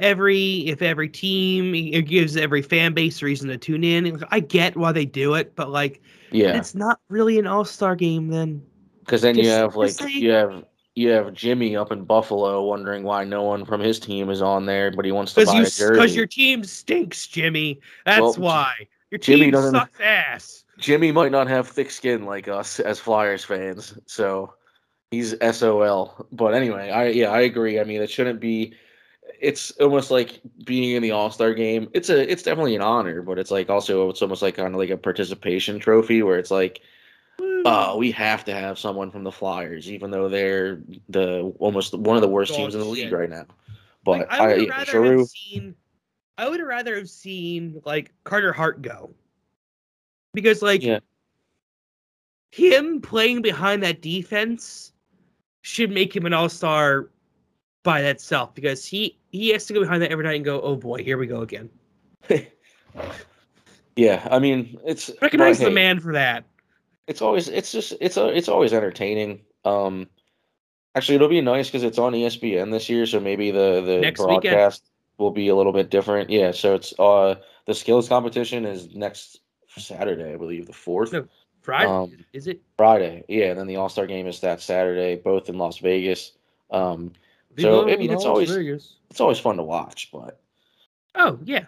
every team, it gives every fan base a reason to tune in. I get why they do it, but like, yeah, it's not really an all-star game then. Because then you have like you have Jimmy up in Buffalo wondering why no one from his team is on there, but he wants to buy a jersey. Because your team stinks, Jimmy. That's why your team sucks ass. Jimmy might not have thick skin like us as Flyers fans, so he's SOL. But anyway, I agree. I mean, it shouldn't be. It's almost like being in the All-Star game. It's definitely an honor, but it's like also it's almost like kind of like a participation trophy where it's like, oh, we have to have someone from the Flyers, even though they're almost one of the worst teams in the league right now. But like, I would rather have seen like Carter Hart go. Because, like, him playing behind that defense should make him an all-star by itself. Because he has to go behind that every night and go, oh, boy, here we go again. Yeah, I mean, it's... Recognize the man for that. It's always entertaining. Actually, it'll be nice because it's on ESPN this year, so maybe the broadcast will be a little bit different. Yeah, so it's the skills competition is next... Saturday, I believe, the 4th. No, Friday, is it? Friday, yeah. And then the All-Star Game is that Saturday, both in Las Vegas. So, I mean, it's always fun to watch, but... Oh, yeah.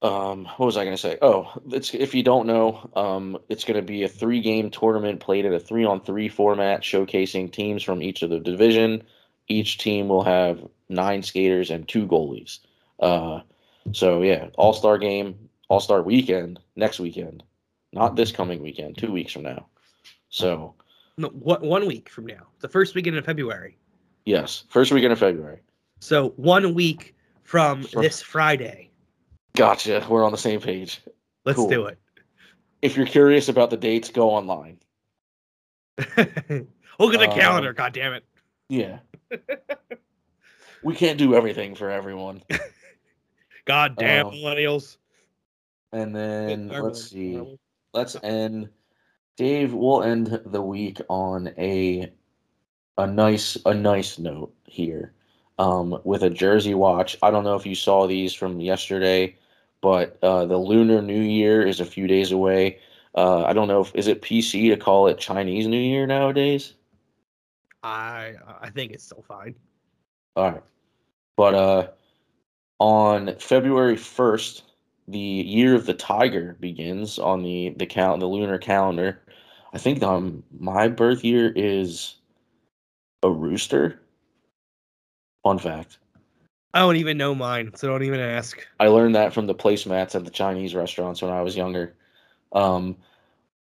What was I going to say? Oh, if you don't know, it's going to be a 3-game tournament played at a 3-on-3 format, showcasing teams from each of the division. Each team will have 9 skaters and 2 goalies. So, yeah, All-Star Game... All-Star Weekend next weekend, not this coming weekend. 2 weeks from now, so no, what? 1 week from now, the first weekend of February. Yes, first weekend of February. So 1 week from this Friday. Gotcha. We're on the same page. Let's do it. If you're curious about the dates, go online. Look at the calendar. God damn it. Yeah. We can't do everything for everyone. God damn millennials. And then let's see. Let's end, Dave. We'll end the week on a nice note here, with a jersey watch. I don't know if you saw these from yesterday, but the Lunar New Year is a few days away. I don't know if is it PC to call it Chinese New Year nowadays. I think it's still fine. All right, but on February 1st. The year of the tiger begins on the lunar calendar. I think my birth year is a rooster. Fun fact. I don't even know mine, so don't even ask. I learned that from the placemats at the Chinese restaurants when I was younger. I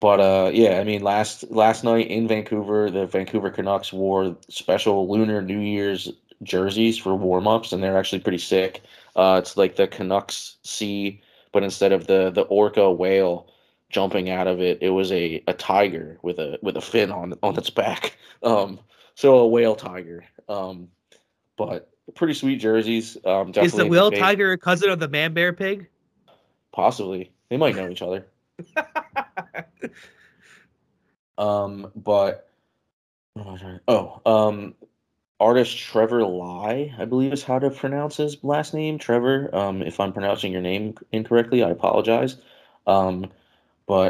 mean, last night in Vancouver, the Vancouver Canucks wore special Lunar New Year's jerseys for warm-ups, and they're actually pretty sick. It's like the Canucks C... But instead of the orca whale jumping out of it, it was a tiger with a fin on its back. So a whale tiger. But pretty sweet jerseys. Is the whale tiger a cousin of the man bear pig? Possibly. They might know each other. Artist Trevor Lye, I believe is how to pronounce his last name, Trevor. If I'm pronouncing your name incorrectly, I apologize. But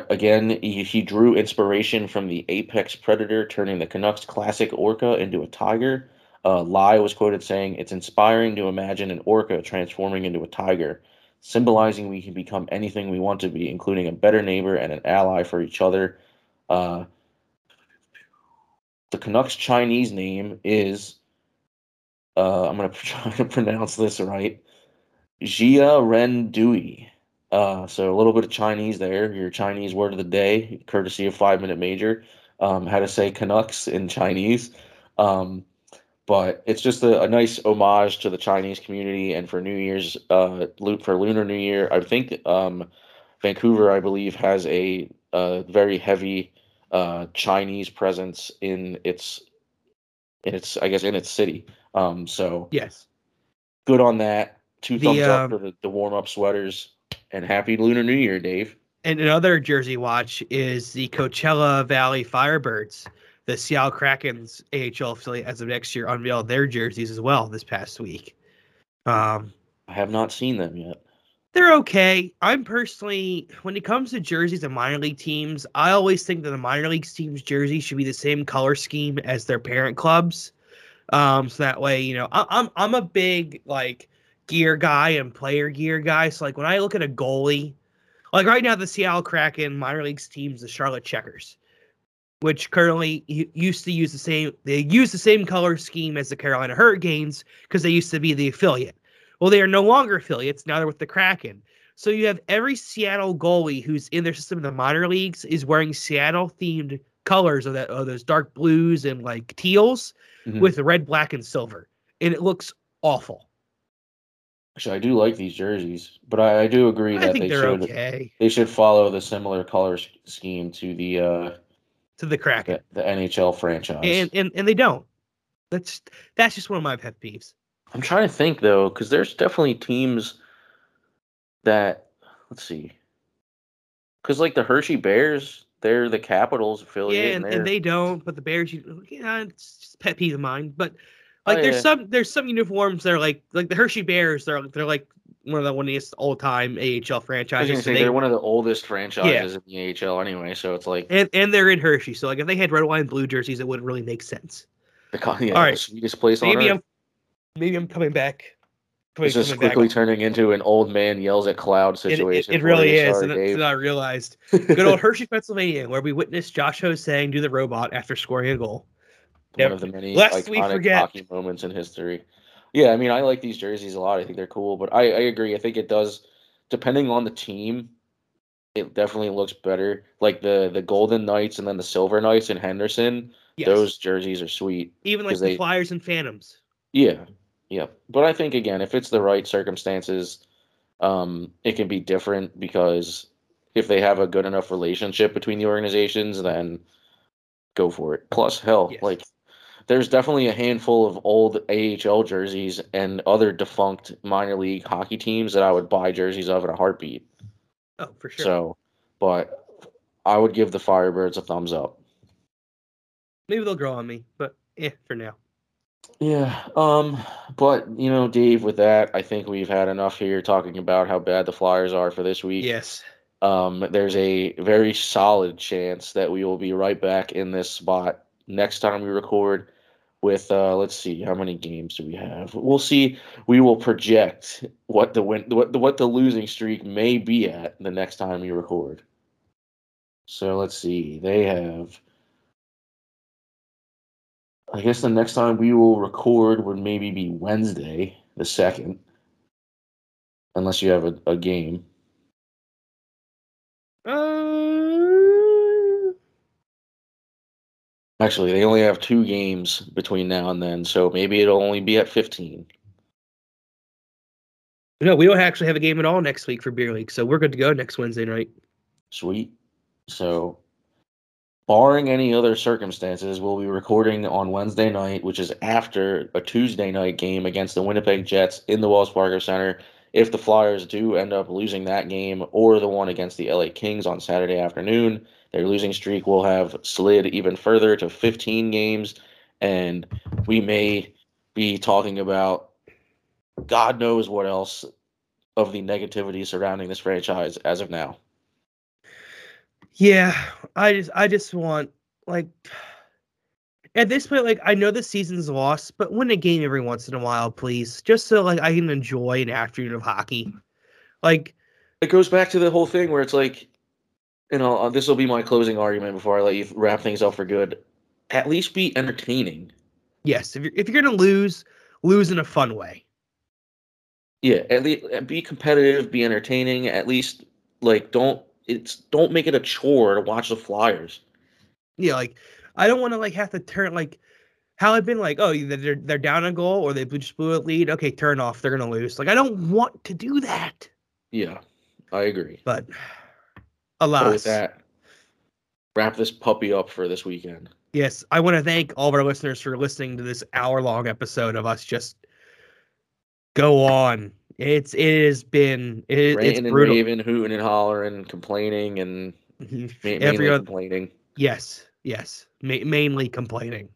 again, he drew inspiration from the apex predator, turning the Canucks' classic orca into a tiger. Lye was quoted saying, "It's inspiring to imagine an orca transforming into a tiger, symbolizing we can become anything we want to be, including a better neighbor and an ally for each other." The Canucks' Chinese name is, I'm going to try to pronounce this right, Jia Ren Dui. So a little bit of Chinese there, your Chinese word of the day, courtesy of 5-Minute Major, how to say Canucks in Chinese. But it's just a nice homage to the Chinese community, and for New Year's, for Lunar New Year, I think Vancouver, I believe, has a very heavy... Chinese presence in its city. So yes, good on that. Two thumbs up for the warm up sweaters. And happy Lunar New Year, Dave. And another Jersey watch is the Coachella Valley Firebirds. The Seattle Kraken's AHL affiliate as of next year unveiled their jerseys as well this past week. I have not seen them yet. They're okay. I'm personally, when it comes to jerseys and minor league teams, I always think that the minor league team's jerseys should be the same color scheme as their parent clubs. So that way, you know, I'm a big like gear guy and player gear guy. So like when I look at a goalie, like right now the Seattle Kraken minor league team's the Charlotte Checkers, which currently used to use the same, they use the same color scheme as the Carolina Hurricanes because they used to be the affiliate. Well, they are no longer affiliates. Now they're with the Kraken. So you have every Seattle goalie who's in their system in the minor leagues is wearing Seattle-themed colors of that, those dark blues and like teals with red, black, and silver. And it looks awful. Actually, I do like these jerseys, but I do agree that they should follow the similar color scheme to the Kraken, the NHL franchise, and they don't. That's just one of my pet peeves. I'm trying to think though, because there's definitely teams that let's see, because like the Hershey Bears, they're the Capitals affiliate, yeah, and they don't. But the Bears, it's just a pet peeve of mine. But like there's some uniforms that are like the Hershey Bears, they're like one of the all-time AHL franchises. I was gonna say, they're one of the oldest franchises in the AHL anyway, so it's like... And they're in Hershey, so like if they had red, white, and blue jerseys, it wouldn't really make sense. All right. The sweetest place on earth. Maybe I'm coming back. This is quickly turning into an old man yells at cloud situation. It really is, and I realized. Good old Hershey, Pennsylvania, where we witnessed Josh Hosang do the robot after scoring a goal. One of the many iconic hockey moments in history. Yeah, I mean, I like these jerseys a lot. I think they're cool, but I agree. I think it does, depending on the team, it definitely looks better. Like the Golden Knights and then the Silver Knights and Henderson, those jerseys are sweet. Even like the Flyers and Phantoms. Yeah. But I think, again, if it's the right circumstances, it can be different because if they have a good enough relationship between the organizations, then go for it. Plus, there's definitely a handful of old AHL jerseys and other defunct minor league hockey teams that I would buy jerseys of in a heartbeat. Oh, for sure. So, but I would give the Firebirds a thumbs up. Maybe they'll grow on me, but for now. Yeah. But, you know, Dave, with that, I think we've had enough here talking about how bad the Flyers are for this week. Yes. There's a very solid chance that we will be right back in this spot next time we record. With let's see, how many games do we have? We'll see. We will project what the losing streak may be at the next time we record. So let's see. They have. I guess the next time we will record would maybe be Wednesday, the 2nd, unless you have a game. Actually, they only have 2 games between now and then, so maybe it'll only be at 15. No, we don't actually have a game at all next week for Beer League, so we're good to go next Wednesday night. Sweet. So, barring any other circumstances, we'll be recording on Wednesday night, which is after a Tuesday night game against the Winnipeg Jets in the Wells Fargo Center. If the Flyers do end up losing that game or the one against the LA Kings on Saturday afternoon, their losing streak will have slid even further to 15 games, and we may be talking about God knows what else of the negativity surrounding this franchise as of now. Yeah, I just want, like, at this point, like, I know the season's lost, but win a game every once in a while, please, just so, like, I can enjoy an afternoon of hockey. Like, it goes back to the whole thing where it's like, and this will be my closing argument before I let you wrap things up for good. At least be entertaining. Yes, if you're going to lose, lose in a fun way. Yeah, at least be competitive, be entertaining. At least like don't make it a chore to watch the Flyers. Yeah, like I don't want to like have to turn like how I've been like, oh, they're down a goal or they just blew a lead. Okay, turn off. They're going to lose. Like I don't want to do that. Yeah, I agree. But. So with that, wrap this puppy up for this weekend. Yes, I want to thank all of our listeners for listening to this hour-long episode of us just go on It's brutal. Raving, hooting and hollering and complaining and everyone complaining. Yes. Mainly complaining.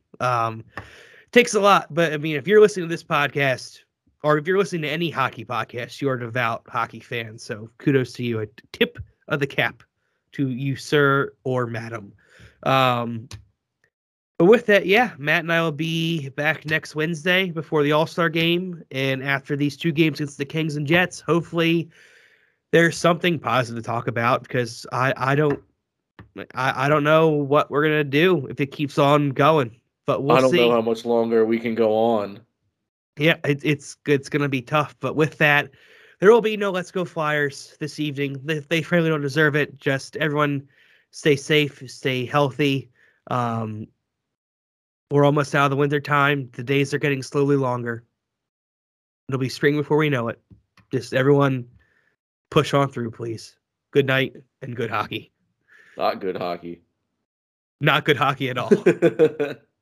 Takes a lot, but I mean, if you're listening to this podcast or if you're listening to any hockey podcast, you're a devout hockey fan. So kudos to you. A tip of the cap to you, sir or madam. But with that, Matt and I will be back next Wednesday before the All-Star game. And after these two games against the Kings and Jets, hopefully there's something positive to talk about, because I don't know what we're going to do if it keeps on going. But we'll see. I don't know how much longer we can go on. Yeah, it's going to be tough. But with that, there will be no Let's Go Flyers this evening. They frankly don't deserve it. Just everyone stay safe, stay healthy. We're almost out of the winter time. The days are getting slowly longer. It'll be spring before we know it. Just everyone push on through, please. Good night and good hockey. Not good hockey. Not good hockey at all.